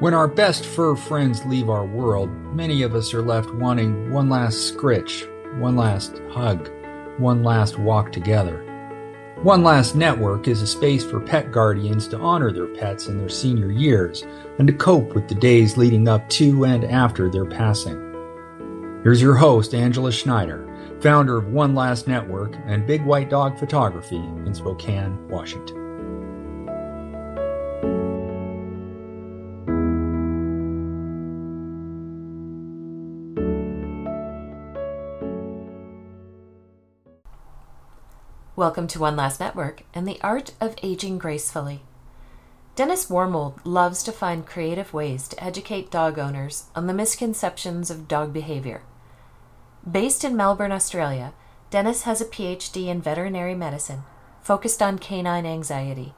When our best fur friends leave our world, many of us are left wanting one last scritch, one last hug, one last walk together. One Last Network is a space for pet guardians to honor their pets in their senior years and to cope with the days leading up to and after their passing. Here's your host, Angela Schneider, founder of One Last Network and Big White Dog Photography in Spokane, Washington. Welcome to One Last Network and the art of aging gracefully. Dennis Wormald loves to find creative ways to educate dog owners on the misconceptions of dog behavior. Based in Melbourne, Australia, Dennis has a PhD in veterinary medicine, focused on canine anxiety.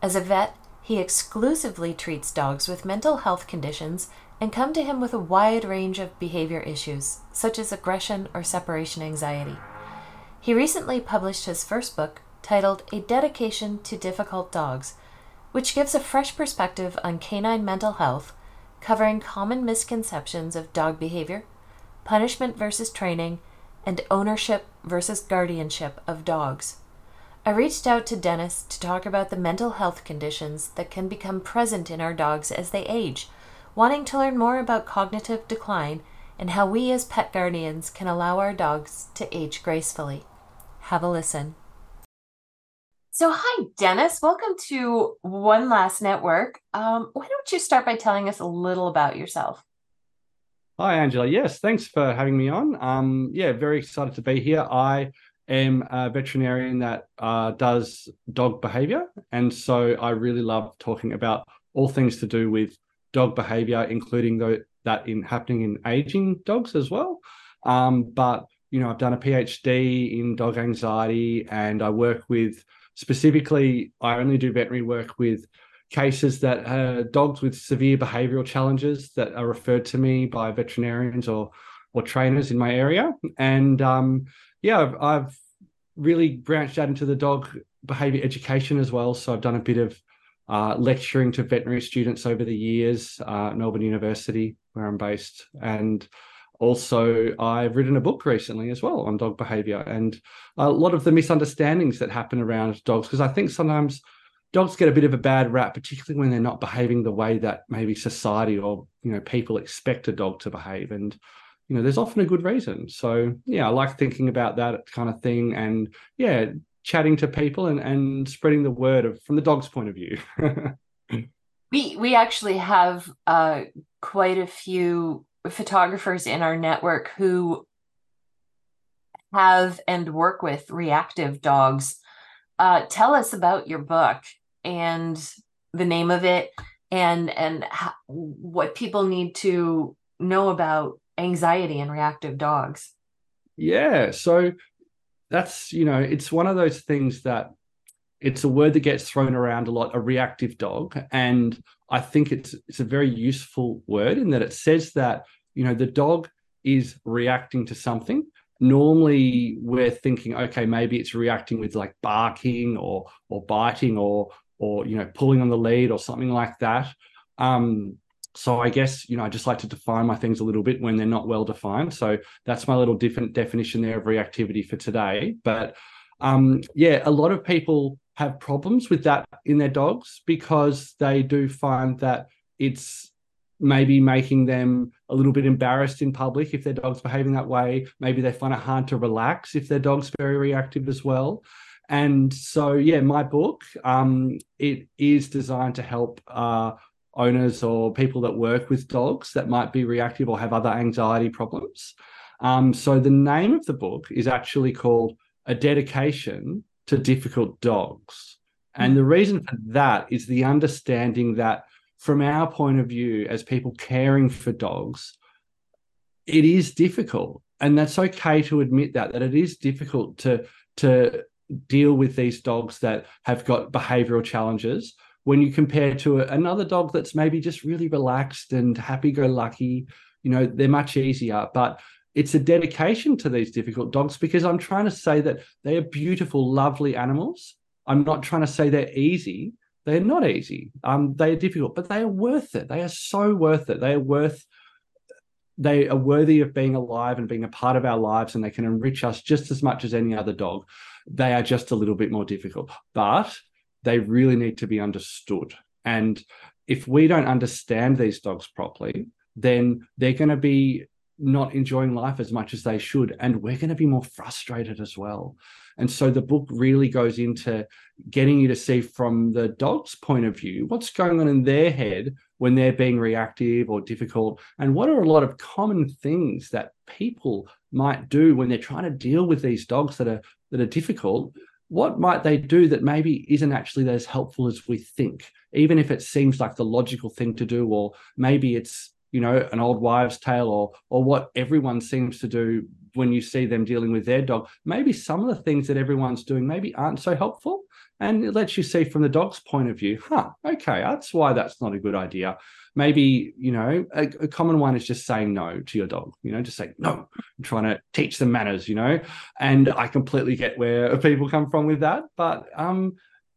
As a vet, he exclusively treats dogs with mental health conditions and come to him with a wide range of behavior issues, such as aggression or separation anxiety. He recently published his first book, titled A Dedication to Difficult Dogs, which gives a fresh perspective on canine mental health, covering common misconceptions of dog behavior, punishment versus training, and ownership versus guardianship of dogs. I reached out to Dennis to talk about the mental health conditions that can become present in our dogs as they age, wanting to learn more about cognitive decline and how we as pet guardians can allow our dogs to age gracefully. Have a listen. So hi, Dennis. Welcome to One Last Network. Why don't you start by telling us a little about yourself? Hi, Angela. Yes, thanks for having me on. Very excited to be here. I am a veterinarian that does dog behavior. And so I really love talking about all things to do with dog behavior, including happening in aging dogs as well. But I've done a PhD in dog anxiety, and I work with, specifically, I only do veterinary work with cases that dogs with severe behavioural challenges that are referred to me by veterinarians or trainers in my area. And I've really branched out into the dog behaviour education as well. So I've done a bit of lecturing to veterinary students over the years, Melbourne University, where I'm based. And also I've written a book recently as well on dog behaviour and a lot of the misunderstandings that happen around dogs, because I think sometimes dogs get a bit of a bad rap, particularly when they're not behaving the way that maybe society or, people expect a dog to behave. And, there's often a good reason. So, I like thinking about that kind of thing and, chatting to people and spreading the word from the dog's point of view. We actually have quite a few photographers in our network who have and work with reactive dogs. Tell us about your book and the name of it and what people need to know about anxiety and reactive dogs. Yeah, so that's, it's one of those things that it's a word that gets thrown around a lot, a reactive dog. And I think it's a very useful word in that it says that, the dog is reacting to something. Normally we're thinking, okay, maybe it's reacting with like barking or biting or pulling on the lead or something like that. So I guess, I just like to define my things a little bit when they're not well defined. So that's my little different definition there of reactivity for today. But a lot of people have problems with that in their dogs because they do find that it's maybe making them a little bit embarrassed in public if their dog's behaving that way. Maybe they find it hard to relax if their dog's very reactive as well. And so, my book, it is designed to help owners or people that work with dogs that might be reactive or have other anxiety problems. So the name of the book is actually called A Dedication to Difficult Dogs. And the reason for that is the understanding that from our point of view as people caring for dogs, it is difficult. And that's okay to admit that it is difficult to deal with these dogs that have got behavioural challenges when you compare to another dog that's maybe just really relaxed and happy-go-lucky. They're much easier. But it's a dedication to these difficult dogs because I'm trying to say that they are beautiful, lovely animals. I'm not trying to say they're easy. They're not easy. They are difficult, but they are worth it. They are so worth it. They are worthy of being alive and being a part of our lives, and they can enrich us just as much as any other dog. They are just a little bit more difficult, but they really need to be understood. And if we don't understand these dogs properly, then they're going to be not enjoying life as much as they should, and we're going to be more frustrated as well. And so the book really goes into getting you to see from the dog's point of view what's going on in their head when they're being reactive or difficult, and what are a lot of common things that people might do when they're trying to deal with these dogs that are difficult. What might they do that maybe isn't actually as helpful as we think, even if it seems like the logical thing to do, or maybe it's, you know, an old wives' tale, or what everyone seems to do when you see them dealing with their dog. Maybe some of the things that everyone's doing maybe aren't so helpful, and it lets you see from the dog's point of view, okay, that's why that's not a good idea. Maybe, you know, a common one is just saying no to your dog, you know, just say no. I'm trying to teach them manners, you know, and I completely get where people come from with that. But,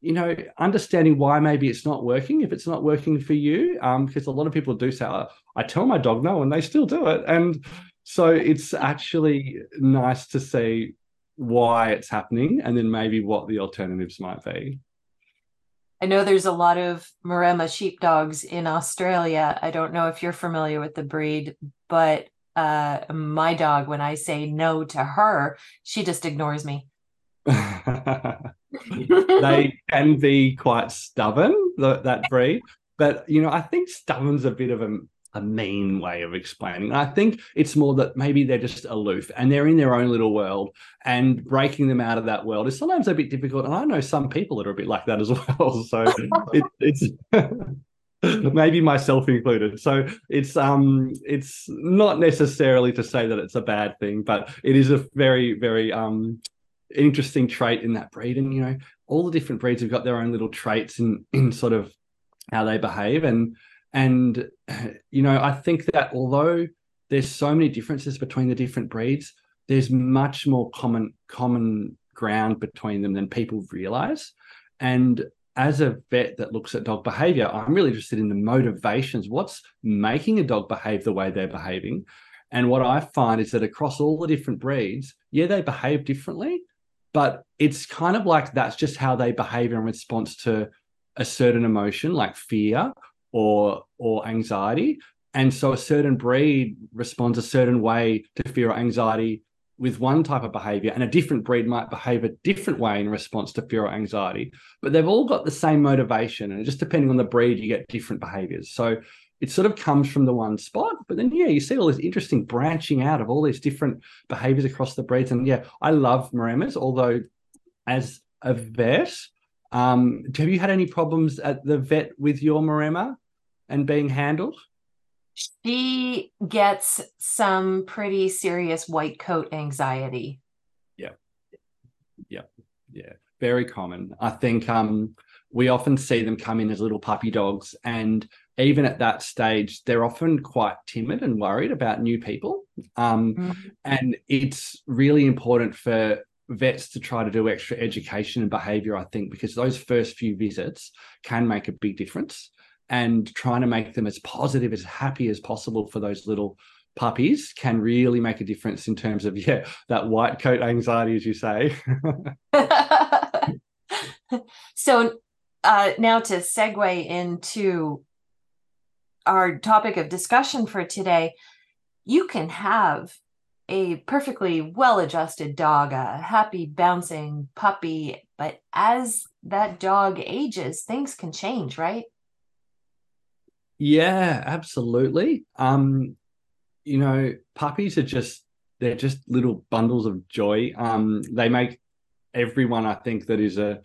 you know, understanding why maybe it's not working, if it's not working for you, because a lot of people do say, I tell my dog no, and they still do it. And so it's actually nice to see why it's happening, and then maybe what the alternatives might be. I know there's a lot of Maremma sheepdogs in Australia. I don't know if you're familiar with the breed, but my dog, when I say no to her, she just ignores me. They can be quite stubborn, that breed. But, you know, I think stubborn's a bit of a mean way of explaining. I think it's more that maybe they're just aloof and they're in their own little world, and breaking them out of that world is sometimes a bit difficult. And I know some people that are a bit like that as well. So it's maybe myself included. So it's not necessarily to say that it's a bad thing, but it is a very, very interesting trait in that breed. And, you know, all the different breeds have got their own little traits in sort of how they behave. And, you know, I think that although there's so many differences between the different breeds, there's much more common ground between them than people realize. And as a vet that looks at dog behavior, I'm really interested in the motivations, what's making a dog behave the way they're behaving. And what I find is that across all the different breeds, yeah, they behave differently, but it's kind of like that's just how they behave in response to a certain emotion, like fear or anxiety. And so a certain breed responds a certain way to fear or anxiety with one type of behavior, and a different breed might behave a different way in response to fear or anxiety, but they've all got the same motivation, and just depending on the breed you get different behaviors. So it sort of comes from the one spot, but then, yeah, you see all this interesting branching out of all these different behaviors across the breeds. And yeah, I love Maremmas, although as a vet, have you had any problems at the vet with your Maremma and being handled? She gets some pretty serious white coat anxiety. Yeah. Very common. I think we often see them come in as little puppy dogs, and even at that stage, they're often quite timid and worried about new people. And it's really important for vets to try to do extra education and behaviour, I think, because those first few visits can make a big difference, and trying to make them as positive, as happy as possible for those little puppies can really make a difference in terms of, yeah, that white coat anxiety, as you say. So now to segue into our topic of discussion for today, you can have a perfectly well-adjusted dog, a happy, bouncing puppy, but as that dog ages, things can change, right? Yeah, absolutely. You know, puppies are they're just little bundles of joy. They make everyone, I think, that is I'm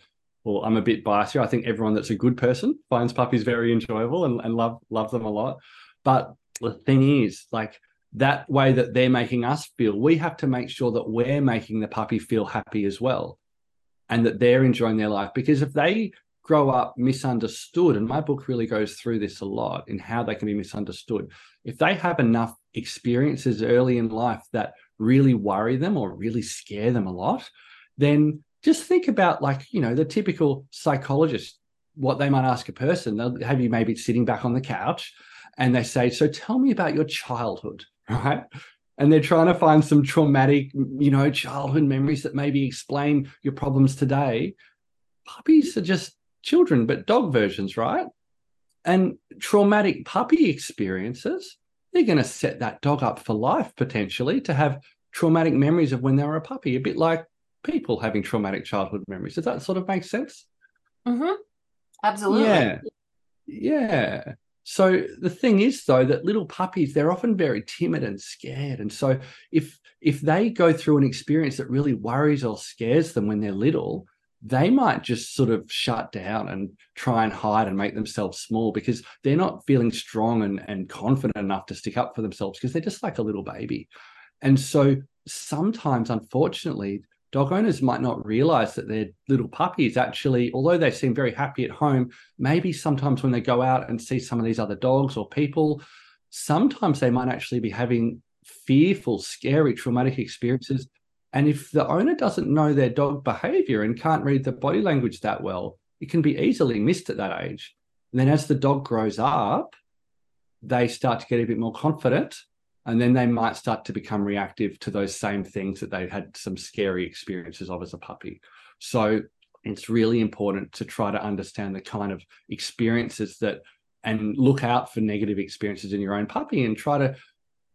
a bit biased here. I think everyone that's a good person finds puppies very enjoyable and love them a lot. But the thing is, like, that way that they're making us feel, we have to make sure that we're making the puppy feel happy as well, and that they're enjoying their life. Because if they grow up misunderstood, and my book really goes through this a lot in how they can be misunderstood, if they have enough experiences early in life that really worry them or really scare them a lot, then just think about, like, you know, the typical psychologist what they might ask a person. They'll have you maybe sitting back on the couch and they say, so tell me about your childhood, right? And they're trying to find some traumatic, you know, childhood memories that maybe explain your problems today. Puppies are just children, but dog versions, right? And traumatic puppy experiences, they're going to set that dog up for life potentially to have traumatic memories of when they were a puppy, a bit like people having traumatic childhood memories. Does that sort of make sense? Mm-hmm. Absolutely. Yeah. Yeah. So the thing is, though, that little puppies, they're often very timid and scared. And so if they go through an experience that really worries or scares them when they're little, they might just sort of shut down and try and hide and make themselves small because they're not feeling strong and confident enough to stick up for themselves because they're just like a little baby. And so sometimes, unfortunately, dog owners might not realize that their little puppies actually, although they seem very happy at home, maybe sometimes when they go out and see some of these other dogs or people, sometimes they might actually be having fearful, scary, traumatic experiences. And if the owner doesn't know their dog behavior and can't read the body language that well, it can be easily missed at that age. And then as the dog grows up, they start to get a bit more confident, and then they might start to become reactive to those same things that they had some scary experiences of as a puppy. So it's really important to try to understand the kind of experiences that, and look out for negative experiences in your own puppy and try to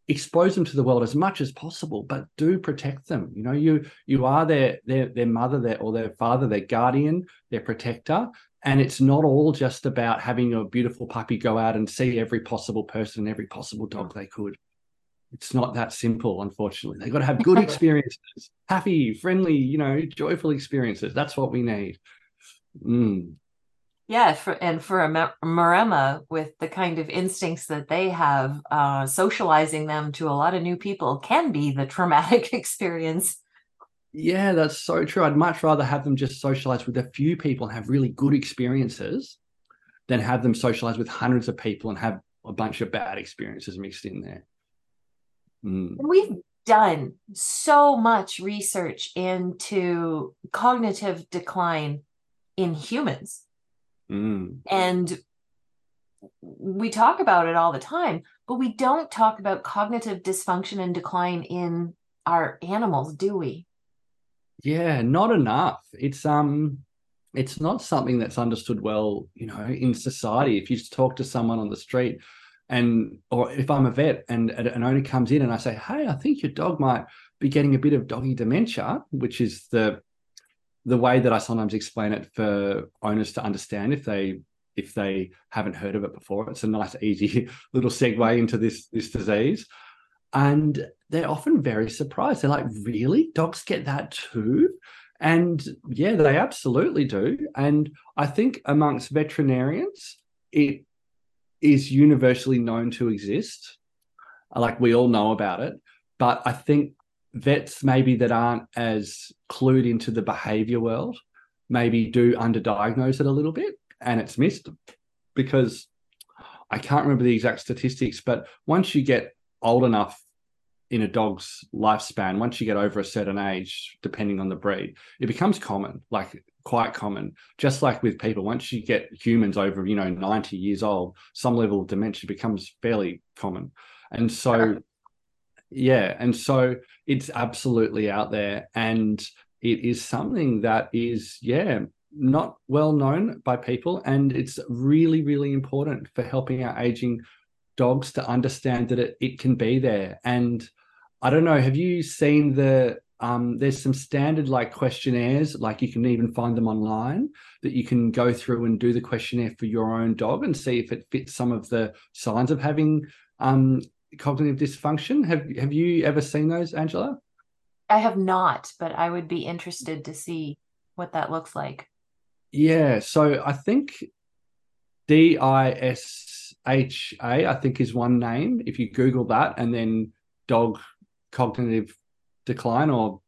expose them to the world as much as possible, but do protect them. You know, you are their mother, or their father, their guardian, their protector. And it's not all just about having your beautiful puppy go out and see every possible person, every possible dog they could. It's not that simple, unfortunately. They've got to have good experiences, happy, friendly, you know, joyful experiences. That's what we need. Mm. Yeah, for a Maremma, with the kind of instincts that they have, socializing them to a lot of new people can be the traumatic experience. Yeah, that's so true. I'd much rather have them just socialize with a few people and have really good experiences than have them socialize with hundreds of people and have a bunch of bad experiences mixed in there. Mm. We've done so much research into cognitive decline in humans. Mm. And we talk about it all the time, but we don't talk about cognitive dysfunction and decline in our animals, do we? Yeah, not enough. It's not something that's understood well, you know, in society. If you talk to someone on the street, or if I'm a vet and an owner comes in and I say, hey, I think your dog might be getting a bit of doggy dementia, which is the way that I sometimes explain it for owners to understand if they haven't heard of it before. It's a nice, easy little segue into this disease. And they're often very surprised. They're like, really? Dogs get that too? And yeah, they absolutely do. And I think amongst veterinarians, it is universally known to exist. Like, we all know about it. But I think vets maybe that aren't as clued into the behavior world maybe do underdiagnose it a little bit, and it's missed because I can't remember the exact statistics, but once you get old enough in a dog's lifespan, once you get over a certain age, depending on the breed, it becomes common, like quite common, just like with people. Once you get humans over, you know, 90 years old, some level of dementia becomes fairly common. And so yeah, and so it's absolutely out there, and it is something that is, yeah, not well known by people, and it's really, really important for helping our aging dogs to understand that it can be there. And I don't know, have you seen there's some standard like questionnaires, like you can even find them online, that you can go through and do the questionnaire for your own dog and see if it fits some of the signs of having cognitive dysfunction. Have you ever seen those, Angela? I have not, but I would be interested to see what that looks like. Yeah, so I think DISHA, I think, is one name. If you Google that and then dog cognitive decline or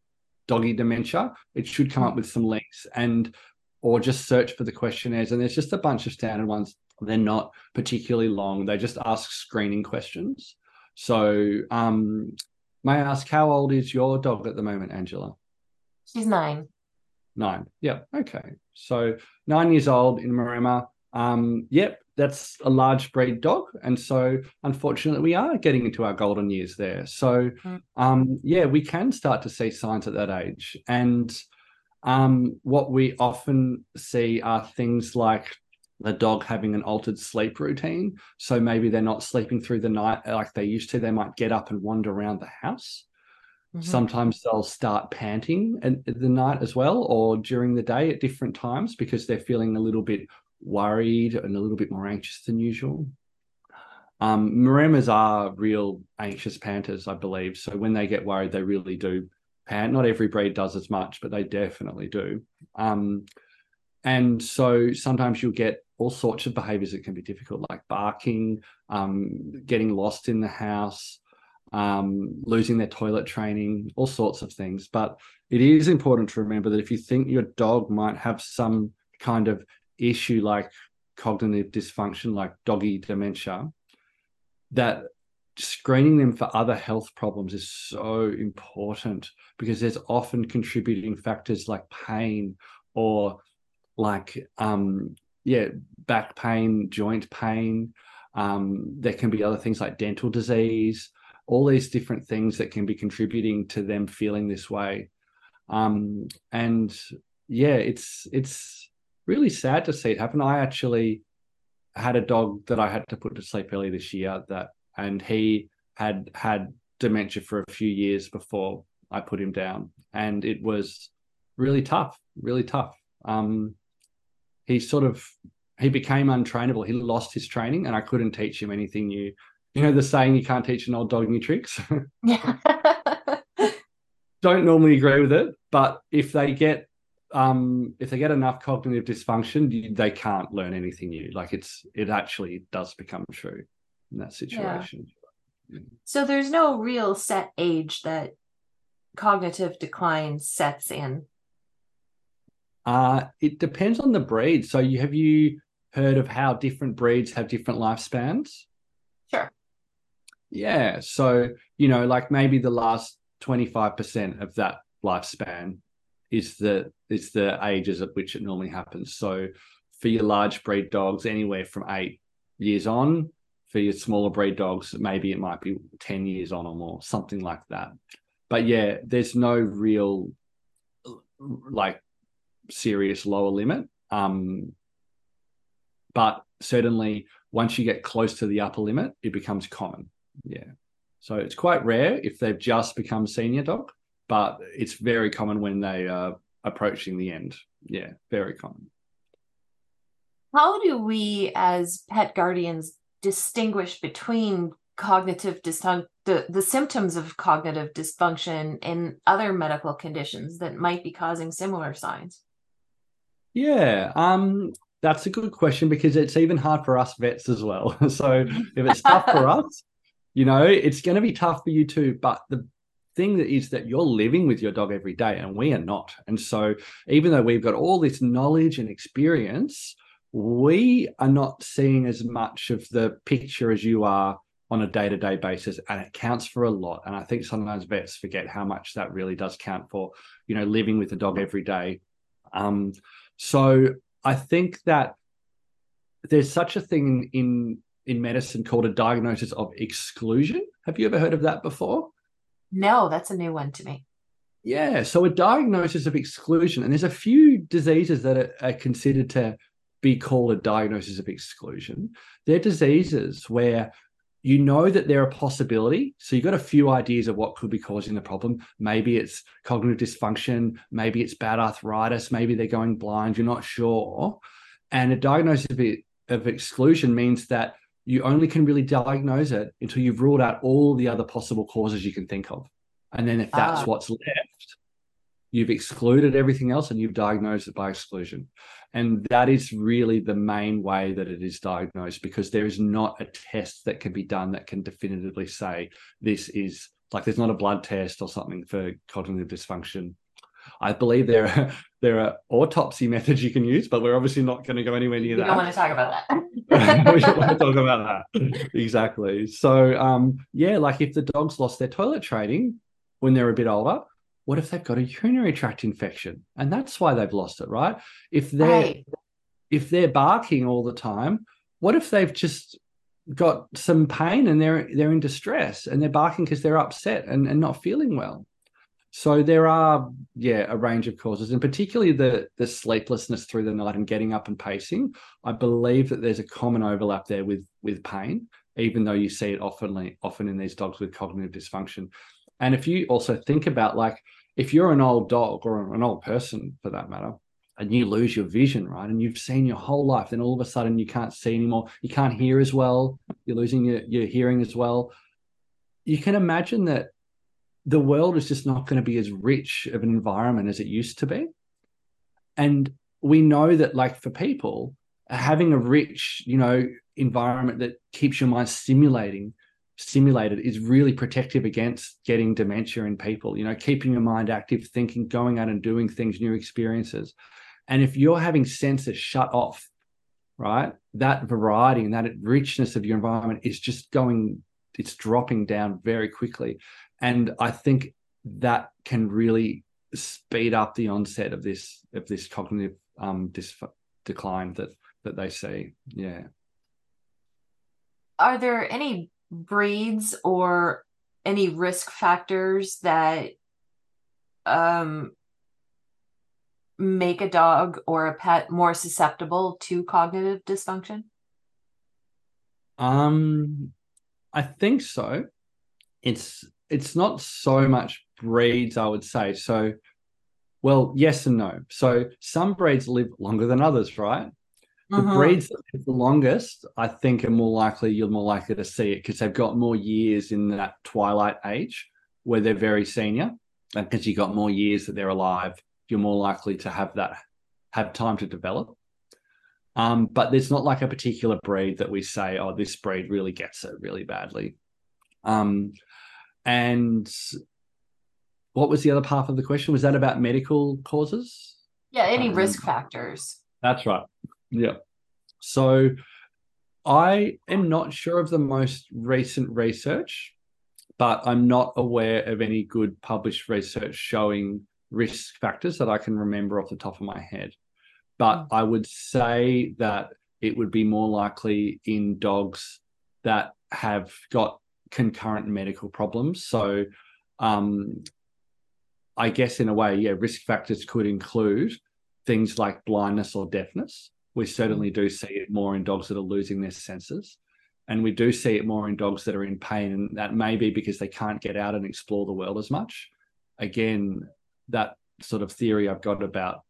doggy dementia, it should come up with some links, and or just search for the questionnaires. And there's just a bunch of standard ones. They're not particularly long. They just ask screening questions. So may I ask, how old is your dog at the moment, Angela? She's 9. 9. Yep. Okay. So 9 years old in Maremma. Yep. That's a large breed dog. And so unfortunately we are getting into our golden years there. So yeah, we can start to see signs at that age. And what we often see are things like the dog having an altered sleep routine. So maybe they're not sleeping through the night like they used to. They might get up and wander around the house. Mm-hmm. Sometimes they'll start panting at the night as well, or during the day at different times, because they're feeling a little bit worried and a little bit more anxious than usual. Maremmas are real anxious panters, I believe. So when they get worried, they really do pant. Not every breed does as much, but they definitely do. And so sometimes you'll get all sorts of behaviours that can be difficult, like barking, getting lost in the house, losing their toilet training, all sorts of things. But it is important to remember that if you think your dog might have some kind of issue like cognitive dysfunction, like doggy dementia, that screening them for other health problems is so important, because there's often contributing factors like pain or like, back pain, joint pain. There can be other things like dental disease, all these different things that can be contributing to them feeling this way. It's really sad to see it happen. I actually had a dog that I had to put to sleep early this year, and he had dementia for a few years before I put him down. And it was really tough. He became untrainable. He lost his training and I couldn't teach him anything new. You know the saying, you can't teach an old dog new tricks? Yeah. Don't normally agree with it, but if they get enough cognitive dysfunction, they can't learn anything new. Like it actually does become true in that situation. Yeah. So there's no real set age that cognitive decline sets in. It depends on the breed. So have you heard of how different breeds have different lifespans? Sure. Yeah. So, like maybe the last 25% of that lifespan is the ages at which it normally happens. So for your large breed dogs, anywhere from 8 years on. For your smaller breed dogs, maybe it might be 10 years on or more, something like that. But yeah, there's no real like serious lower limit. But certainly once you get close to the upper limit, it becomes common. Yeah. So it's quite rare if they've just become senior dog, but it's very common when they are approaching the end. Yeah, very common. How do we as pet guardians distinguish between cognitive dysfunction, the symptoms of cognitive dysfunction, and other medical conditions that might be causing similar signs? Yeah, that's a good question, because it's even hard for us vets as well. So if it's tough for us, it's going to be tough for you too. But the thing that is that you're living with your dog every day and we are not. And so even though we've got all this knowledge and experience, we are not seeing as much of the picture as you are on a day-to-day basis, and it counts for a lot. And I think sometimes vets forget how much that really does count for, living with the dog every day. So I think that there's such a thing in medicine called a diagnosis of exclusion. Have you ever heard of that before? No, that's a new one to me. Yeah, so a diagnosis of exclusion, and there's a few diseases that are considered to be called a diagnosis of exclusion. They're diseases where you know that they're a possibility. So you've got a few ideas of what could be causing the problem. Maybe it's cognitive dysfunction. Maybe it's bad arthritis. Maybe they're going blind. You're not sure. And a diagnosis of exclusion means that you only can really diagnose it until you've ruled out all the other possible causes you can think of. And then if that's what's left, you've excluded everything else and you've diagnosed it by exclusion. And that is really the main way that it is diagnosed, because there is not a test that can be done that can definitively say this is, like, there's not a blood test or something for cognitive dysfunction. I believe there are autopsy methods you can use, but we're obviously not going to go anywhere near that. We don't want to talk about that. We don't want to talk about that. Exactly. So, like if the dog's lost their toilet training when they're a bit older, what if they've got a urinary tract infection? And that's why they've lost it, right? If they're barking all the time, what if they've just got some pain and they're in distress and they're barking because they're upset and not feeling well? So there are, a range of causes, and particularly the sleeplessness through the night and getting up and pacing. I believe that there's a common overlap there with pain, even though you see it often in these dogs with cognitive dysfunction. And if you also think about, if you're an old dog or an old person for that matter, and you lose your vision, right, and you've seen your whole life, then all of a sudden you can't see anymore, you can't hear as well, you're losing your hearing as well. You can imagine that the world is just not going to be as rich of an environment as it used to be. And we know that, for people, having a rich, environment that keeps your mind stimulated is really protective against getting dementia in people, keeping your mind active, thinking, going out and doing things, new experiences. And if you're having senses shut off, right, that variety and that richness of your environment is just it's dropping down very quickly. And I think that can really speed up the onset of this cognitive decline that they see. Yeah. Are there any breeds or any risk factors that make a dog or a pet more susceptible to cognitive dysfunction? I think so. It's not so much breeds, I would say. So, well, yes and no. So some breeds live longer than others, right? Uh-huh. The breeds that live the longest, I think, you're more likely to see it because they've got more years in that twilight age where they're very senior. And because you've got more years that they're alive, you're more likely to have time to develop. But there's not a particular breed that we say, oh, this breed really gets it really badly. And what was the other part of the question? Was that about medical causes? Yeah, any risk factors. That's right. Yeah. So I am not sure of the most recent research, but I'm not aware of any good published research showing risk factors that I can remember off the top of my head. But I would say that it would be more likely in dogs that have got concurrent medical problems. So I guess in a way, risk factors could include things like blindness or deafness. We certainly do see it more in dogs that are losing their senses. And we do see it more in dogs that are in pain. And that may be because they can't get out and explore the world as much. Again, that sort of theory I've got about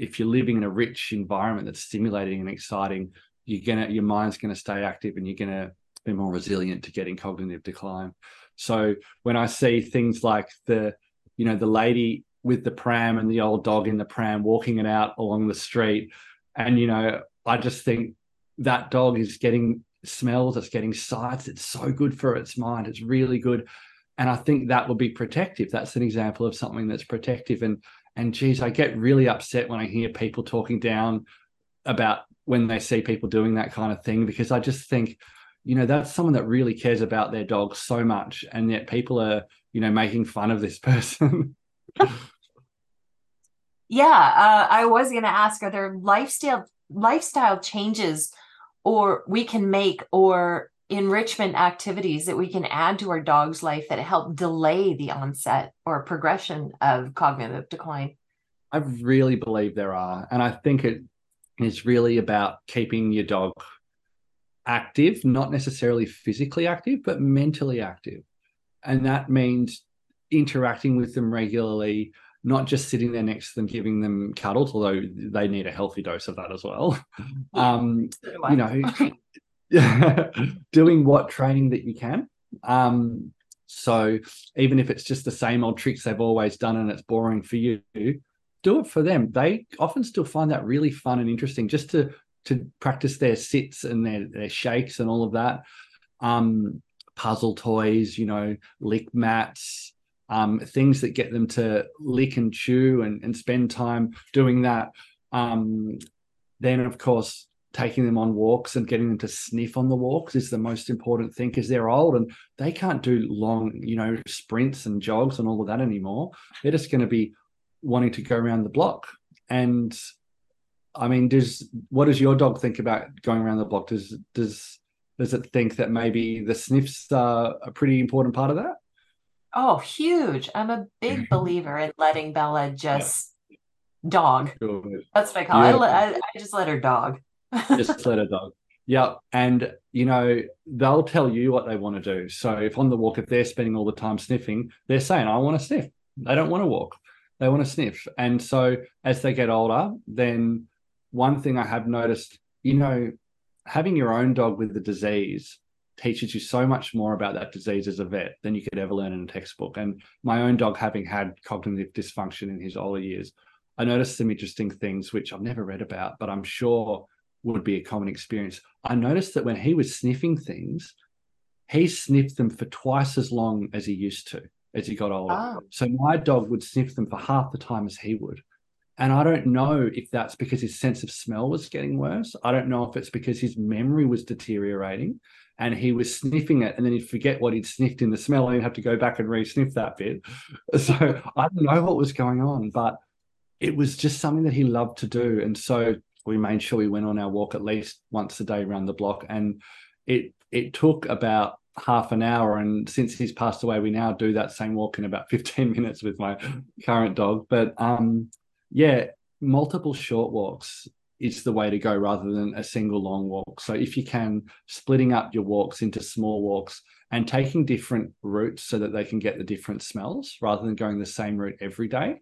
if you're living in a rich environment that's stimulating and exciting, your mind's going to stay active and you're going to be more resilient to getting cognitive decline. So when I see things like the lady with the pram and the old dog in the pram walking it out along the street, and, I just think that dog is getting smells, it's getting sights, it's so good for its mind, it's really good. And I think that would be protective. That's an example of something that's protective. And geez, I get really upset when I hear people talking down about when they see people doing that kind of thing, because I just think, that's someone that really cares about their dog so much. And yet people are, making fun of this person. Yeah, I was going to ask, are there lifestyle changes or we can make or enrichment activities that we can add to our dog's life that help delay the onset or progression of cognitive decline? I really believe there are. And I think it is really about keeping your dog active, not necessarily physically active, but mentally active. And that means interacting with them regularly, not just sitting there next to them, giving them cuddles, although they need a healthy dose of that as well. Doing what training that you can. So even if it's just the same old tricks they've always done and it's boring for you, do it for them. They often still find that really fun and interesting, just to practice their sits and their shakes and all of that. Puzzle toys, lick mats, things that get them to lick and chew and spend time doing that. Then, of course, taking them on walks and getting them to sniff on the walks is the most important thing, because they're old and they can't do long, sprints and jogs and all of that anymore. They're just going to be wanting to go around the block. And I mean, what does your dog think about going around the block? Does it think that maybe the sniffs are a pretty important part of that? Oh, huge. I'm a big believer in letting Bella just dog. Sure. That's what I call it. I just let her dog. Just let her dog. Yeah. And, they'll tell you what they want to do. So if on the walk, if they're spending all the time sniffing, they're saying, I want to sniff. They don't want to walk. They want to sniff. And so as they get older, then one thing I have noticed, having your own dog with the disease teaches you so much more about that disease as a vet than you could ever learn in a textbook. And my own dog, having had cognitive dysfunction in his older years, I noticed some interesting things which I've never read about, but I'm sure would be a common experience. I noticed that when he was sniffing things, he sniffed them for twice as long as he used to as he got older. Oh. So my dog would sniff them for half the time as he would. And I don't know if that's because his sense of smell was getting worse. I don't know if it's because his memory was deteriorating and he was sniffing it and then he'd forget what he'd sniffed in the smell and he'd have to go back and re-sniff that bit. So I don't know what was going on, but it was just something that he loved to do. And so we made sure we went on our walk at least once a day around the block. And it took about half an hour. And since he's passed away, we now do that same walk in about 15 minutes with my current dog. But multiple short walks is the way to go rather than a single long walk. So if you can, splitting up your walks into small walks and taking different routes so that they can get the different smells rather than going the same route every day.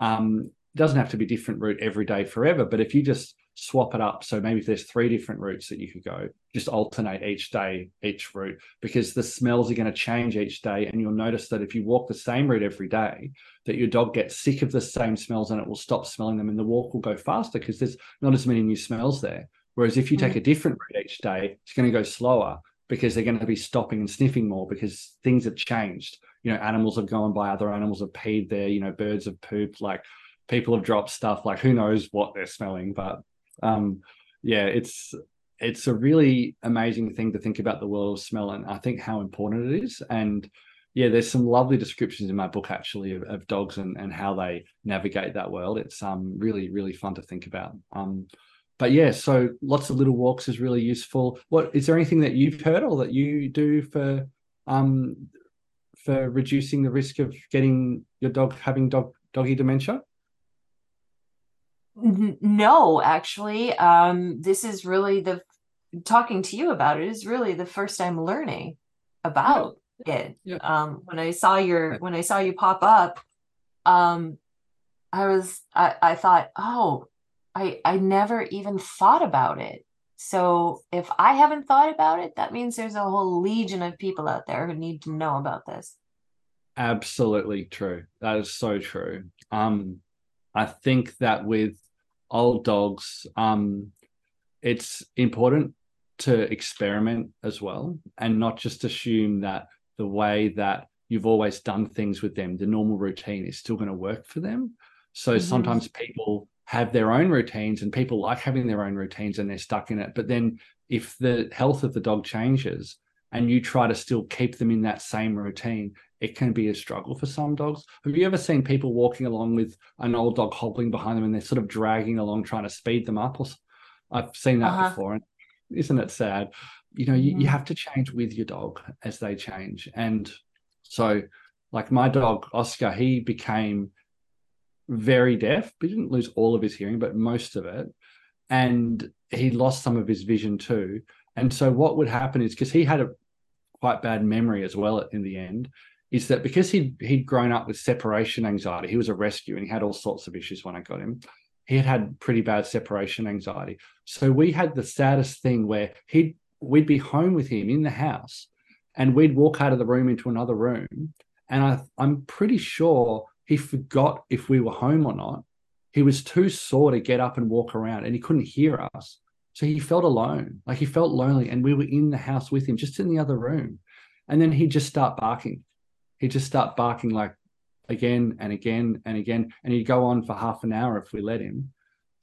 It doesn't have to be a different route every day forever, but if you just swap it up, so maybe if there's 3 different routes that you could go, just alternate each day, each route, because the smells are going to change each day. And you'll notice that if you walk the same route every day, that your dog gets sick of the same smells and it will stop smelling them and the walk will go faster because there's not as many new smells there. Whereas if you take a different route each day, it's going to go slower because they're going to be stopping and sniffing more because things have changed. Animals have gone by, other animals have peed there, birds have pooped, like people have dropped stuff, like who knows what they're smelling. But it's a really amazing thing to think about the world of smell and I think how important it is. And there's some lovely descriptions in my book actually of dogs and how they navigate that world. It's really, really fun to think about. So lots of little walks is really useful. Is there anything that you've heard or that you do for reducing the risk of getting your dog having doggy dementia? No, actually, this is really talking to you about it is really the first time learning about it. Yeah. When I saw you pop up, I thought, oh, I never even thought about it. So if I haven't thought about it, that means there's a whole legion of people out there who need to know about this. Absolutely true. That is so true. I think that with old dogs, it's important to experiment as well and not just assume that the way that you've always done things with them, the normal routine is still going to work for them. So sometimes people have their own routines and people like having their own routines and they're stuck in it. But then if the health of the dog changes and you try to still keep them in that same routine, it can be a struggle for some dogs. Have you ever seen people walking along with an old dog hobbling behind them and they're sort of dragging along trying to speed them up? I've seen that before. And isn't it sad? You have to change with your dog as they change. And so like my dog, Oscar, he became very deaf. He didn't lose all of his hearing, but most of it. And he lost some of his vision too. And so what would happen is, because he had a quite bad memory as well in the end, is that because he'd grown up with separation anxiety, he was a rescue and he had all sorts of issues when I got him. He had pretty bad separation anxiety. So we had the saddest thing where we'd be home with him in the house and we'd walk out of the room into another room. And I'm pretty sure he forgot if we were home or not. He was too sore to get up and walk around and he couldn't hear us. So he felt alone, like he felt lonely. And we were in the house with him, just in the other room. And then he'd just start barking. He'd just start barking like again and again and again. And he'd go on for half an hour if we let him.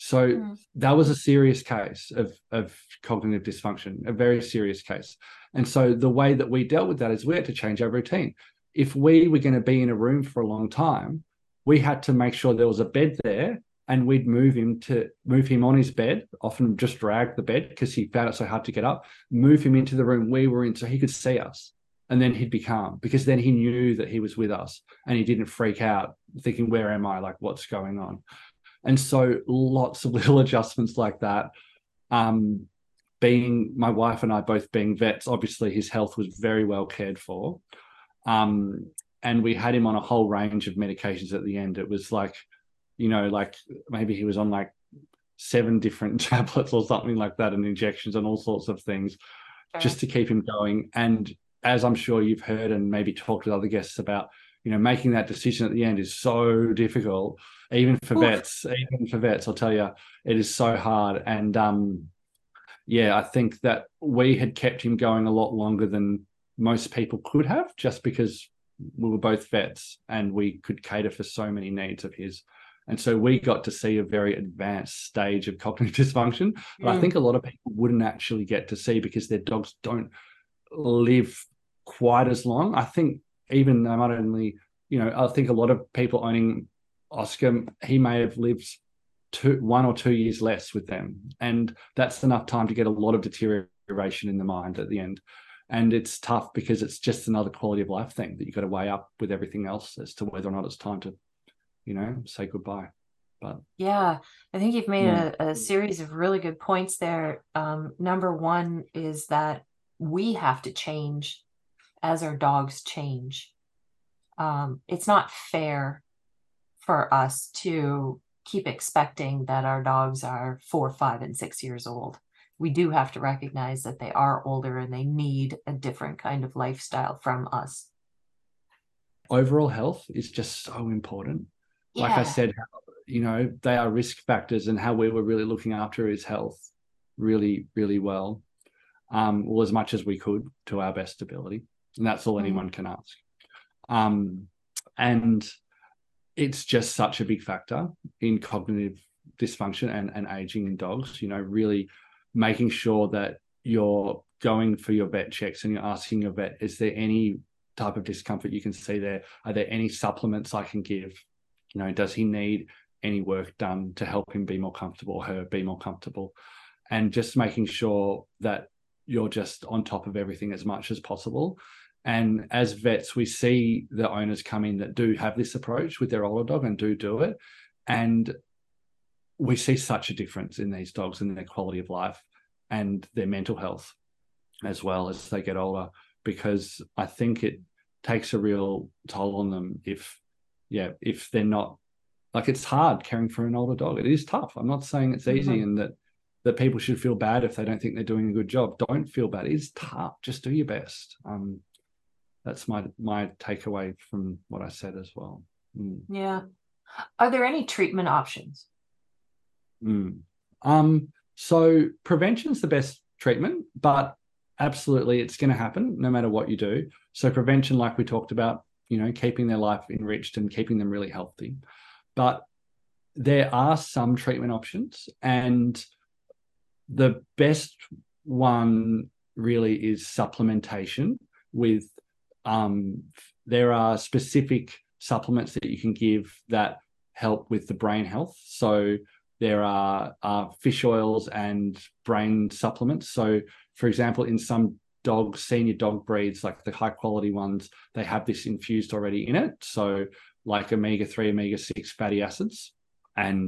So that was a serious case of cognitive dysfunction, a very serious case. And so the way that we dealt with that is we had to change our routine. If we were going to be in a room for a long time, we had to make sure there was a bed there, and we'd move him on his bed, often just drag the bed because he found it so hard to get up, move him into the room we were in so he could see us. And then he'd be calm, because then he knew that he was with us and he didn't freak out thinking, where am I? Like, what's going on? And so lots of little adjustments like that. Being my wife and I both being vets, obviously his health was very well cared for. And we had him on a whole range of medications at the end. It was like, you know, like maybe he was on like 7 different tablets or something like that, and injections and all sorts of things just to keep him going. And as I'm sure you've heard and maybe talked with other guests about, you know, making that decision at the end is so difficult, even for vets, I'll tell you, it is so hard. And yeah, I think that we had kept him going a lot longer than most people could have, just because we were both vets and we could cater for so many needs of his. And so we got to see a very advanced stage of cognitive dysfunction that I think a lot of people wouldn't actually get to see, because their dogs don't live quite as long. I think even I might only, you know, I think a lot of people owning Oscar, he may have lived 1 or 2 years less with them. And that's enough time to get a lot of deterioration in the mind at the end. And it's tough because it's just another quality of life thing that you've got to weigh up with everything else as to whether or not it's time to, you know, say goodbye. But yeah, I think you've made a series of really good points there. Number one is that we have to change as our dogs change. It's not fair for us to keep expecting that our dogs are 4, 5, and 6 years old. We do have to recognize that they are older and they need a different kind of lifestyle from us. Overall health is just so important. Yeah. Like I said, you know, they are risk factors, and how we were really looking after his health really, really well, as much as we could to our best ability. And that's all anyone can ask. And it's just such a big factor in cognitive dysfunction and aging in dogs, you know, really making sure that you're going for your vet checks and you're asking your vet, is there any type of discomfort you can see there? Are there any supplements I can give? You know, does he need any work done to help him be more comfortable, or her be more comfortable? And just making sure that you're just on top of everything as much as possible. And as vets, we see the owners come in that do have this approach with their older dog and do it. And we see such a difference in these dogs and their quality of life and their mental health as well as they get older, because I think it takes a real toll on them if they're not, like, it's hard caring for an older dog. It is tough. I'm not saying it's easy, and that people should feel bad if they don't think they're doing a good job. Don't feel bad. It's tough. Just do your best. That's my takeaway from what I said as well. Yeah. Are there any treatment options? So prevention's the best treatment, but absolutely it's going to happen no matter what you do. So prevention, like we talked about, you know, keeping their life enriched and keeping them really healthy. But there are some treatment options, and the best one really is supplementation with there are specific supplements that you can give that help with the brain health. So there are fish oils and brain supplements. So, for example, in some dogs, senior dog breeds, like the high quality ones, they have this infused already in it. So like omega-3, omega-6 fatty acids, and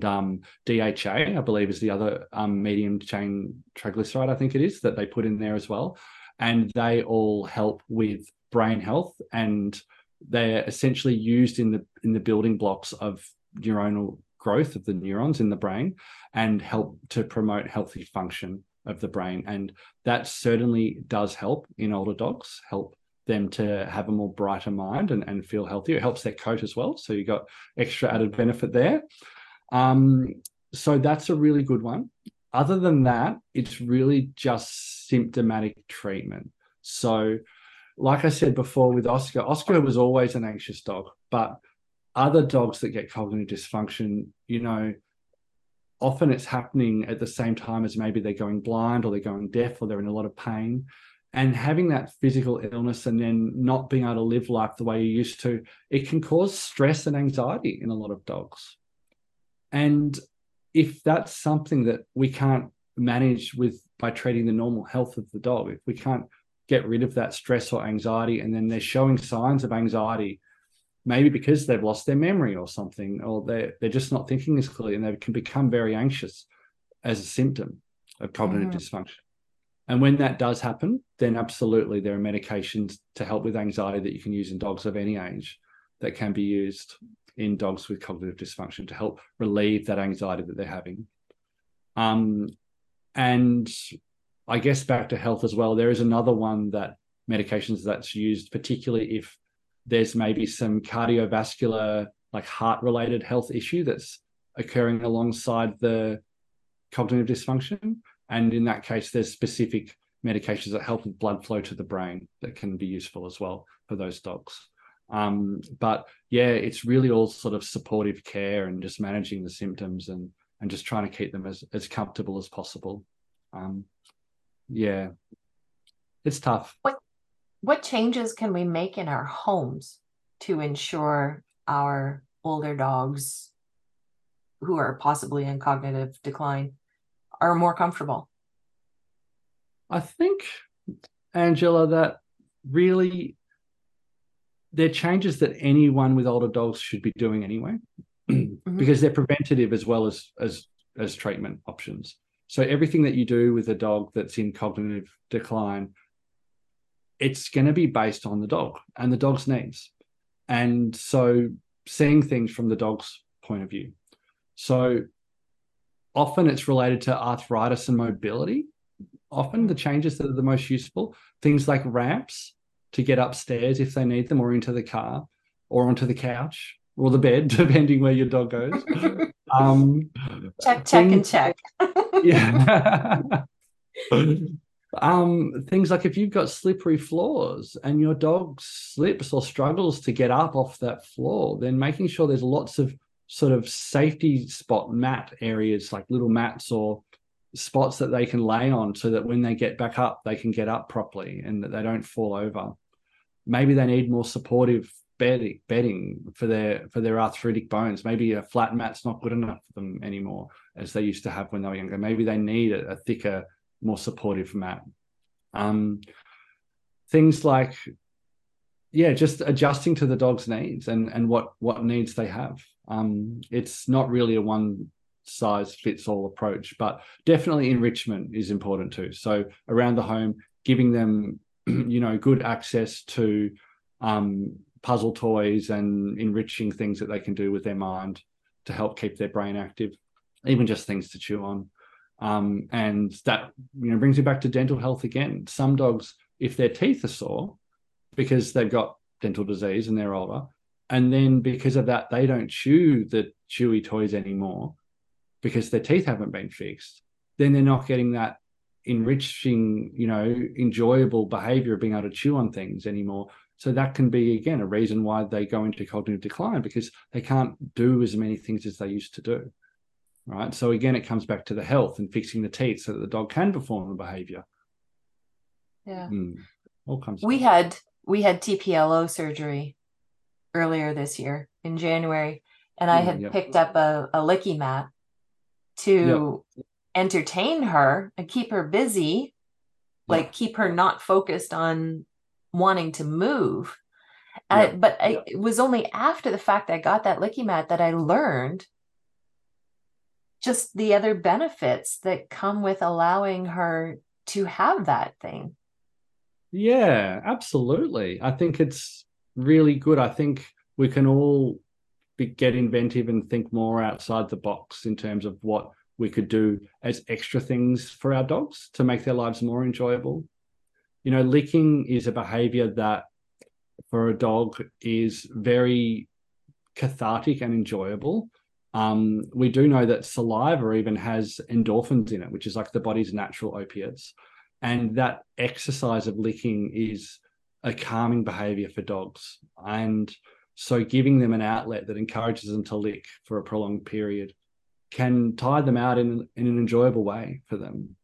DHA, I believe, is the other medium chain triglyceride, I think it is, that they put in there as well. And they all help with brain health, and they're essentially used in the building blocks of neuronal growth of the neurons in the brain, and help to promote healthy function of the brain. And that certainly does help in older dogs, help them to have a more brighter mind and feel healthier. It helps their coat as well. So you've got extra added benefit there. So that's a really good one. Other than that, it's really just symptomatic treatment. So like I said before with Oscar was always an anxious dog, but other dogs that get cognitive dysfunction, you know, often it's happening at the same time as maybe they're going blind or they're going deaf or they're in a lot of pain. And having that physical illness and then not being able to live life the way you used to, it can cause stress and anxiety in a lot of dogs. And if that's something that we can't manage with by treating the normal health of the dog, if we can't get rid of that stress or anxiety and then they're showing signs of anxiety, maybe because they've lost their memory or something, or they're just not thinking as clearly, and they can become very anxious as a symptom of cognitive dysfunction. And when that does happen, then absolutely there are medications to help with anxiety that you can use in dogs of any age that can be used in dogs with cognitive dysfunction to help relieve that anxiety that they're having. And I guess back to health as well, there is another one that medications that's used, particularly if there's maybe some cardiovascular, like heart-related health issue that's occurring alongside the cognitive dysfunction. And in that case, there's specific medications that help with blood flow to the brain that can be useful as well for those dogs. But yeah, it's really all sort of supportive care and just managing the symptoms and just trying to keep them as comfortable as possible. Yeah, it's tough. What changes can we make in our homes to ensure our older dogs who are possibly in cognitive decline are more comfortable? I think, Angela, that really they're changes that anyone with older dogs should be doing anyway, because they're preventative as well as treatment options. So everything that you do with a dog that's in cognitive decline, it's going to be based on the dog and the dog's needs. And so seeing things from the dog's point of view. So often it's related to arthritis and mobility. Often the changes that are the most useful, things like ramps to get upstairs if they need them, or into the car or onto the couch or the bed, depending where your dog goes. Check. Yeah. Things like if you've got slippery floors and your dog slips or struggles to get up off that floor, then making sure there's lots of sort of safety spot mat areas, like little mats or spots that they can lay on so that when they get back up, they can get up properly and that they don't fall over. Maybe they need more supportive bedding for their arthritic bones. Maybe a flat mat's not good enough for them anymore as they used to have when they were younger. Maybe they need a thicker, more supportive mat. Things like, yeah, just adjusting to the dog's needs and what needs they have. It's not really a one-size-fits-all approach, but definitely enrichment is important too. So around the home, giving them, good access to puzzle toys and enriching things that they can do with their mind to help keep their brain active, even just things to chew on. And that, brings me back to dental health again. Some dogs, if their teeth are sore, because they've got dental disease and they're older, and then because of that, they don't chew the chewy toys anymore because their teeth haven't been fixed, then they're not getting that enriching, enjoyable behavior of being able to chew on things anymore. So that can be, again, a reason why they go into cognitive decline, because they can't do as many things as they used to do, right? So again, it comes back to the health and fixing the teeth so that the dog can perform the behavior. Yeah. All comes back. We had TPLO surgery earlier this year in January, and I had picked up a licky mat to entertain her and keep her busy, like keep her not focused on wanting to move. It was only after the fact I got that licky mat that I learned just the other benefits that come with allowing her to have that thing. Yeah, absolutely. I think it's really good. I think we can all get inventive and think more outside the box in terms of what we could do as extra things for our dogs to make their lives more enjoyable. Licking is a behavior that for a dog is very cathartic and enjoyable. We do know that saliva even has endorphins in it, which is like the body's natural opiates. And that exercise of licking is a calming behavior for dogs. And so giving them an outlet that encourages them to lick for a prolonged period can tide them out in an enjoyable way for them.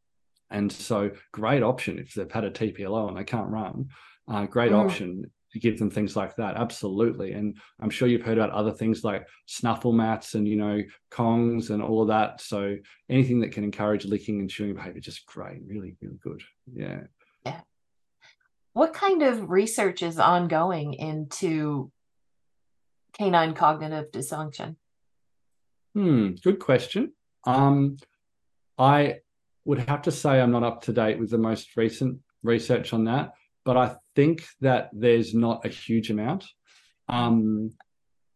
And so great option if they've had a TPLO and they can't run, great option to give them things like that. Absolutely. And I'm sure you've heard about other things like snuffle mats and, you know, Kongs and all of that. So anything that can encourage licking and chewing behavior, just great. Really, really good. Yeah. Yeah. What kind of research is ongoing into canine cognitive dysfunction? Good question. I would have to say I'm not up to date with the most recent research on that, but I think that there's not a huge amount.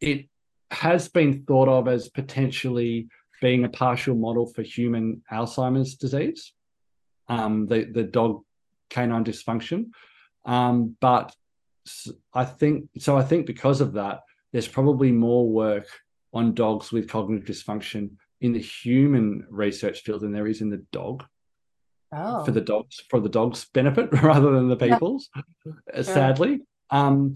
It has been thought of as potentially being a partial model for human Alzheimer's disease, the dog canine dysfunction. But I think because of that, there's probably more work on dogs with cognitive dysfunction in the human research field than there is in the dog. For the dog's benefit rather than the people's, sadly. But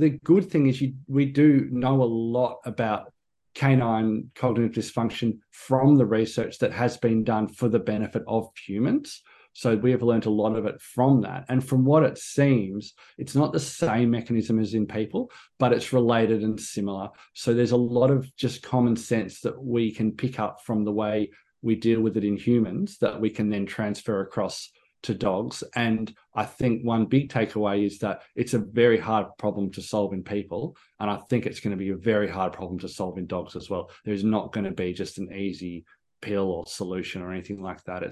the good thing is we do know a lot about canine cognitive dysfunction from the research that has been done for the benefit of humans. So we have learned a lot of it from that. And from what it seems, it's not the same mechanism as in people, but it's related and similar. So there's a lot of just common sense that we can pick up from the way we deal with it in humans that we can then transfer across to dogs. And I think one big takeaway is that it's a very hard problem to solve in people. And I think it's going to be a very hard problem to solve in dogs as well. There's not going to be just an easy pill or solution or anything like that.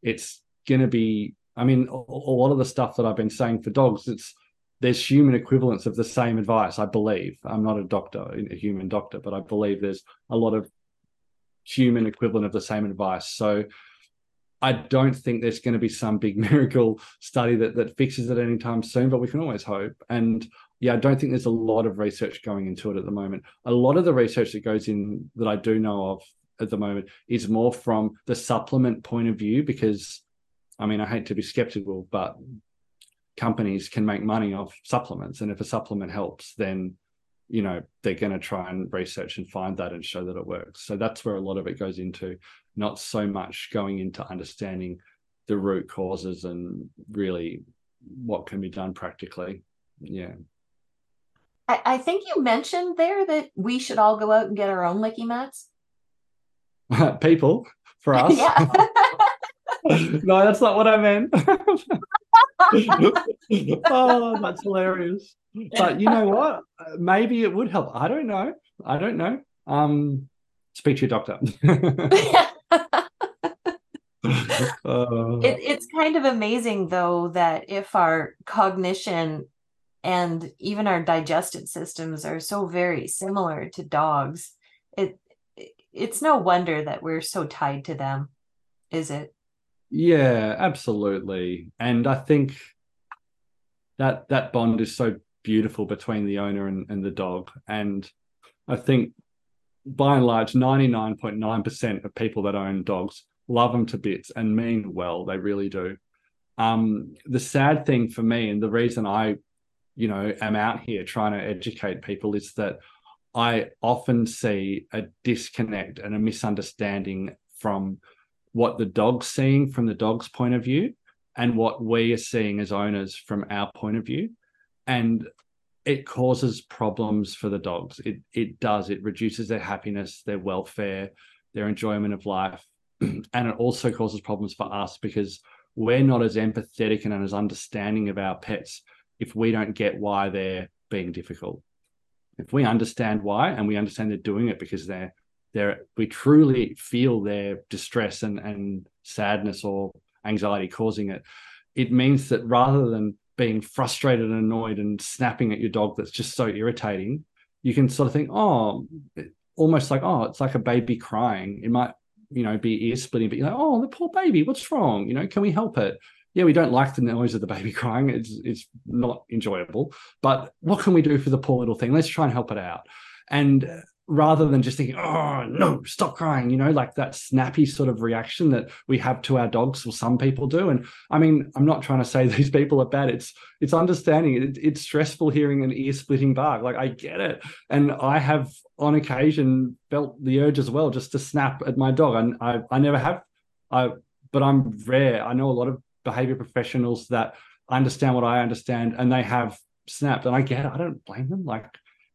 It's going to be, I mean, a lot of the stuff that I've been saying for dogs, there's human equivalents of the same advice, I believe. I'm not a human doctor, but I believe there's a lot of human equivalent of the same advice. So I don't think there's going to be some big miracle study that fixes it anytime soon, but we can always hope. And yeah, I don't think there's a lot of research going into it at the moment. A lot of the research that goes in that I do know of at the moment is more from the supplement point of view, because I mean, I hate to be skeptical, but companies can make money off supplements. And if a supplement helps, then, you know, they're going to try and research and find that and show that it works. So that's where a lot of it goes into, not so much going into understanding the root causes and really what can be done practically. Yeah. I think you mentioned there that we should all go out and get our own licky mats. People, for us. Yeah. No, that's not what I meant. Oh, that's hilarious. But you know what? Maybe it would help. I don't know. Speak to your doctor. It's kind of amazing, though, that if our cognition and even our digestive systems are so very similar to dogs, it's no wonder that we're so tied to them, is it? Yeah, absolutely. And I think that bond is so beautiful between the owner and the dog. And I think by and large, 99.9% of people that own dogs love them to bits and mean well. They really do. The sad thing for me, and the reason I, you know, am out here trying to educate people, is that I often see a disconnect and a misunderstanding from what the dog's seeing from the dog's point of view and what we are seeing as owners from our point of view. And it causes problems for the dogs. It does. It reduces their happiness, their welfare, their enjoyment of life. And it also causes problems for us because we're not as empathetic and as understanding of our pets if we don't get why they're being difficult. If we understand why and we understand they're doing it because we truly feel their distress and sadness or anxiety causing it, it means that rather than being frustrated and annoyed and snapping at your dog that's just so irritating, you can sort of think, it's like a baby crying. It might, you know, be ear-splitting, but you're like, oh, the poor baby, what's wrong? You know, can we help it? Yeah, we don't like the noise of the baby crying. It's not enjoyable. But what can we do for the poor little thing? Let's try and help it out. And rather than just thinking, oh, no, stop crying, you know, like that snappy sort of reaction that we have to our dogs, or some people do. And I mean, I'm not trying to say these people are bad. It's understanding. It's stressful hearing an ear-splitting bark. Like, I get it. And I have, on occasion, felt the urge as well just to snap at my dog. And I never have, but I'm rare. I know a lot of behavior professionals that understand what I understand, and they have snapped. And I get it. I don't blame them. Like,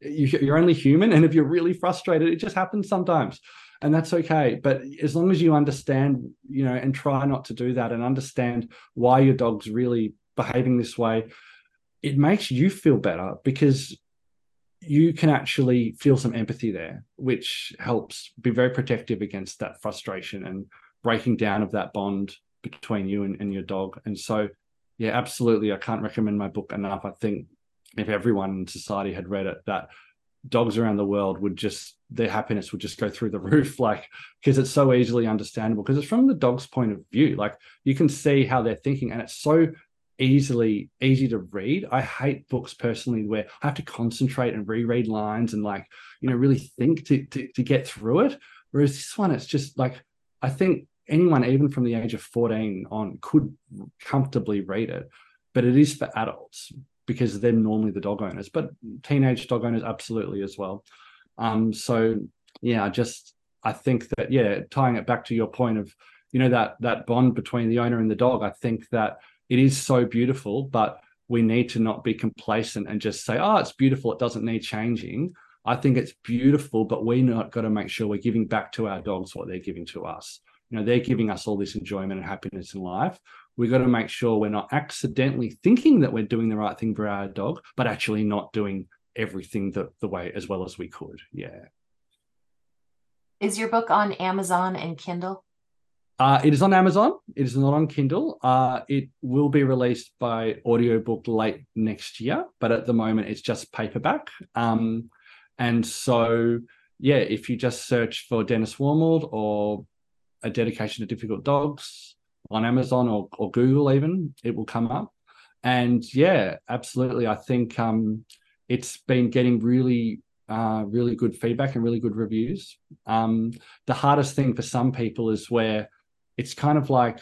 you're only human, and if you're really frustrated, it just happens sometimes, and that's okay. But as long as you understand, you know, and try not to do that, and understand why your dog's really behaving this way, it makes you feel better, because you can actually feel some empathy there, which helps be very protective against that frustration and breaking down of that bond between you and your dog. And so, yeah, absolutely, I can't recommend my book enough. I think if everyone in society had read it, that dogs around the world would just, their happiness would just go through the roof, like, because it's so easily understandable, because it's from the dog's point of view. Like, you can see how they're thinking, and it's so easy to read. I hate books personally where I have to concentrate and reread lines and, like, you know, really think to get through it. Whereas this one, it's just like, I think anyone, even from the age of 14 on, could comfortably read it, but it is for adults, because they're normally the dog owners, but teenage dog owners absolutely as well. So yeah, I think that, yeah, tying it back to your point of, you know, that bond between the owner and the dog, I think that it is so beautiful, but we need to not be complacent and just say, oh, it's beautiful, it doesn't need changing. I think it's beautiful, but we not got to make sure we're giving back to our dogs what they're giving to us. You know, they're giving us all this enjoyment and happiness in life. We've got to make sure we're not accidentally thinking that we're doing the right thing for our dog, but actually not doing everything the way as well as we could. Yeah. Is your book on Amazon and Kindle? It is on Amazon. It is not on Kindle. It will be released by audiobook late next year, but at the moment it's just paperback. And so, yeah, if you just search for Dennis Wormald or A Dedication to Difficult Dogs on Amazon or Google even, it will come up. And yeah, absolutely, I think it's been getting really good feedback and really good reviews. The hardest thing for some people is where it's kind of like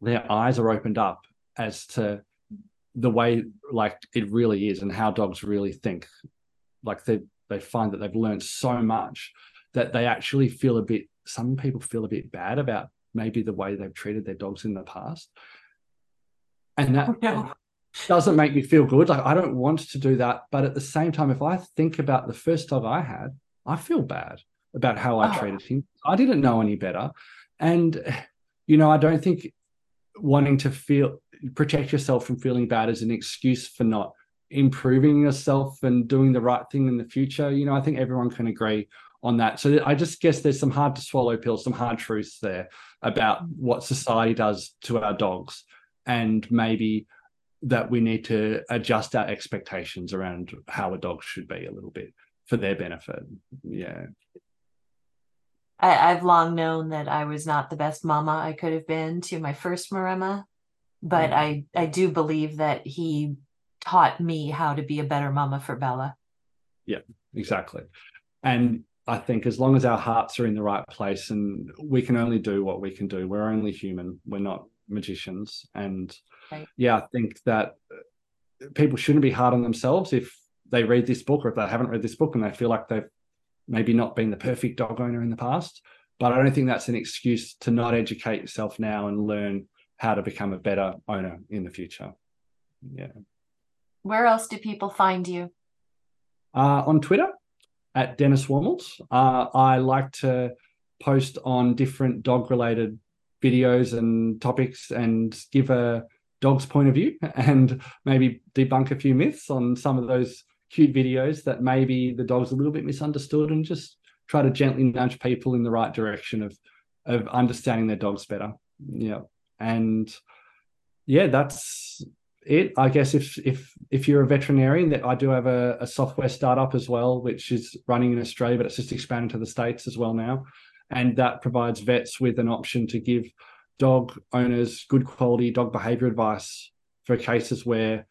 their eyes are opened up as to the way, like, it really is and how dogs really think. Like, they find that they've learned so much that they actually feel a bit, some people feel a bit bad about maybe the way they've treated their dogs in the past. And that doesn't make me feel good. Like, I don't want to do that. But at the same time, if I think about the first dog I had, I feel bad about how I treated him. I didn't know any better. And, you know, I don't think wanting to protect yourself from feeling bad is an excuse for not improving yourself and doing the right thing in the future. You know, I think everyone can agree on that. So I just guess there's some hard to swallow pills, some hard truths there about what society does to our dogs, and maybe that we need to adjust our expectations around how a dog should be a little bit for their benefit. Yeah. I've long known that I was not the best mama I could have been to my first Maremma, but I do believe that he taught me how to be a better mama for Bella. Yeah, exactly. And I think as long as our hearts are in the right place, and we can only do what we can do. We're only human. We're not magicians. And yeah, I think that people shouldn't be hard on themselves if they read this book, or if they haven't read this book and they feel like they've maybe not been the perfect dog owner in the past. But I don't think that's an excuse to not educate yourself now and learn how to become a better owner in the future. Yeah. Where else do people find you? On Twitter. At Dennis Wormald. I like to post on different dog-related videos and topics and give a dog's point of view and maybe debunk a few myths on some of those cute videos that maybe the dog's a little bit misunderstood, and just try to gently nudge people in the right direction of understanding their dogs better. Yeah. And yeah, that's it. I guess if you're a veterinarian, that I do have a software startup as well, which is running in Australia, but it's just expanding to the States as well now, and that provides vets with an option to give dog owners good quality dog behavior advice for cases where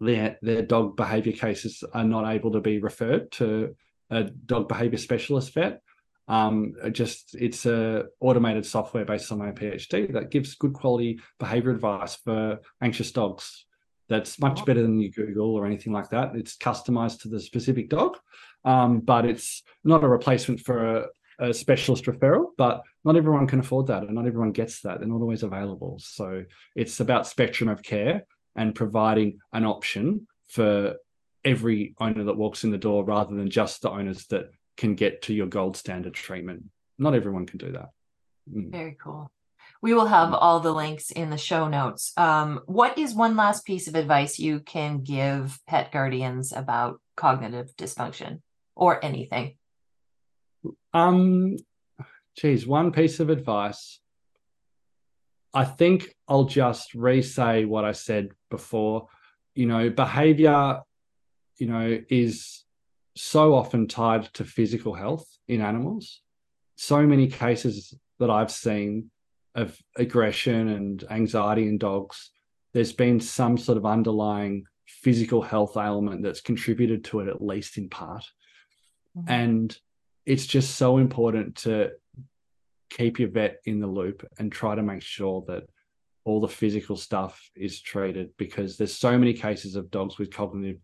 their dog behavior cases are not able to be referred to a dog behavior specialist vet. It's a automated software based on my PhD that gives good quality behavior advice for anxious dogs. That's much better than you Google or anything like that. It's customized to the specific dog, but it's not a replacement for a specialist referral, but not everyone can afford that and not everyone gets that. They're not always available. So it's about spectrum of care and providing an option for every owner that walks in the door rather than just the owners that can get to your gold standard treatment. Not everyone can do that. Mm. Very cool. We will have all the links in the show notes. What is one last piece of advice you can give pet guardians about cognitive dysfunction or anything? One piece of advice. I think I'll just re-say what I said before. Behavior, is so often tied to physical health in animals. So many cases that I've seen of aggression and anxiety in dogs, there's been some sort of underlying physical health ailment that's contributed to it, at least in part. Mm-hmm. And it's just so important to keep your vet in the loop and try to make sure that all the physical stuff is treated, because there's so many cases of dogs with cognitive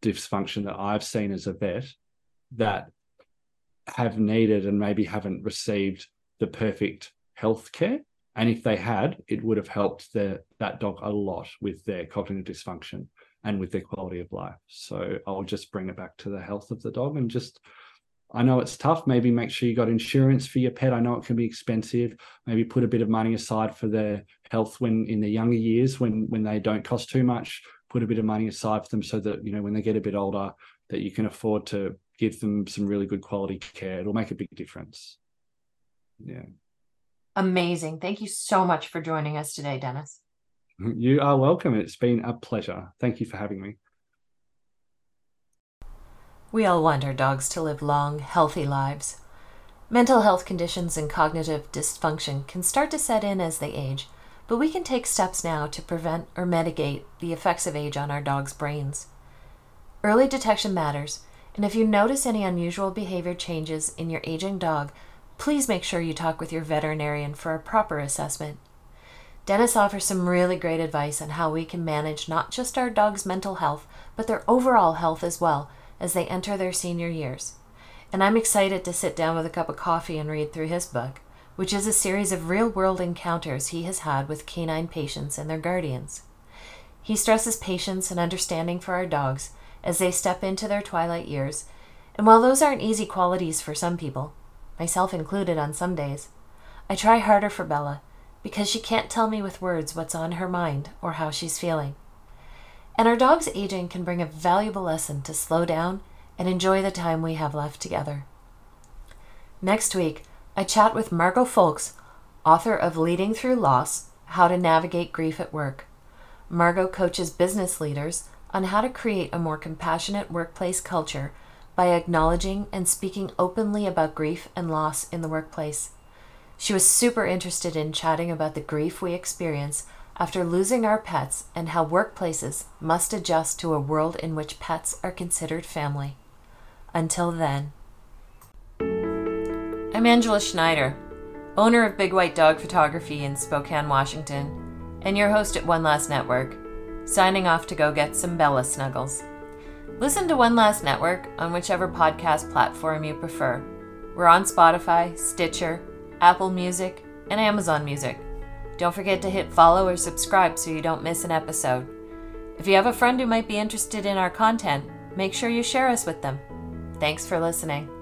dysfunction that I've seen as a vet that have needed and maybe haven't received the perfect health care. And if they had, it would have helped that dog a lot with their cognitive dysfunction and with their quality of life. So I'll just bring it back to the health of the dog and just, I know it's tough. Maybe make sure you got insurance for your pet. I know it can be expensive. Maybe put a bit of money aside for their health when in their younger years, when they don't cost too much. Put a bit of money aside for them so that, when they get a bit older, that you can afford to give them some really good quality care. It'll make a big difference. Yeah. Amazing. Thank you so much for joining us today, Dennis. You are welcome. It's been a pleasure. Thank you for having me. We all want our dogs to live long, healthy lives. Mental health conditions and cognitive dysfunction can start to set in as they age, but we can take steps now to prevent or mitigate the effects of age on our dogs' brains. Early detection matters, and if you notice any unusual behavior changes in your aging dog, please make sure you talk with your veterinarian for a proper assessment. Dennis offers some really great advice on how we can manage not just our dog's mental health, but their overall health as well as they enter their senior years. And I'm excited to sit down with a cup of coffee and read through his book, which is a series of real-world encounters he has had with canine patients and their guardians. He stresses patience and understanding for our dogs as they step into their twilight years, and while those aren't easy qualities for some people, myself included on some days, I try harder for Bella because she can't tell me with words what's on her mind or how she's feeling. And our dog's aging can bring a valuable lesson to slow down and enjoy the time we have left together. Next week, I chat with Margot Folks, author of Leading Through Loss, How to Navigate Grief at Work. Margot coaches business leaders on how to create a more compassionate workplace culture by acknowledging and speaking openly about grief and loss in the workplace. She was super interested in chatting about the grief we experience after losing our pets and how workplaces must adjust to a world in which pets are considered family. Until then. I'm Angela Schneider, owner of Big White Dog Photography in Spokane, Washington, and your host at One Last Network, signing off to go get some Bella snuggles. Listen to One Last Network on whichever podcast platform you prefer. We're on Spotify, Stitcher, Apple Music, and Amazon Music. Don't forget to hit follow or subscribe so you don't miss an episode. If you have a friend who might be interested in our content, make sure you share us with them. Thanks for listening.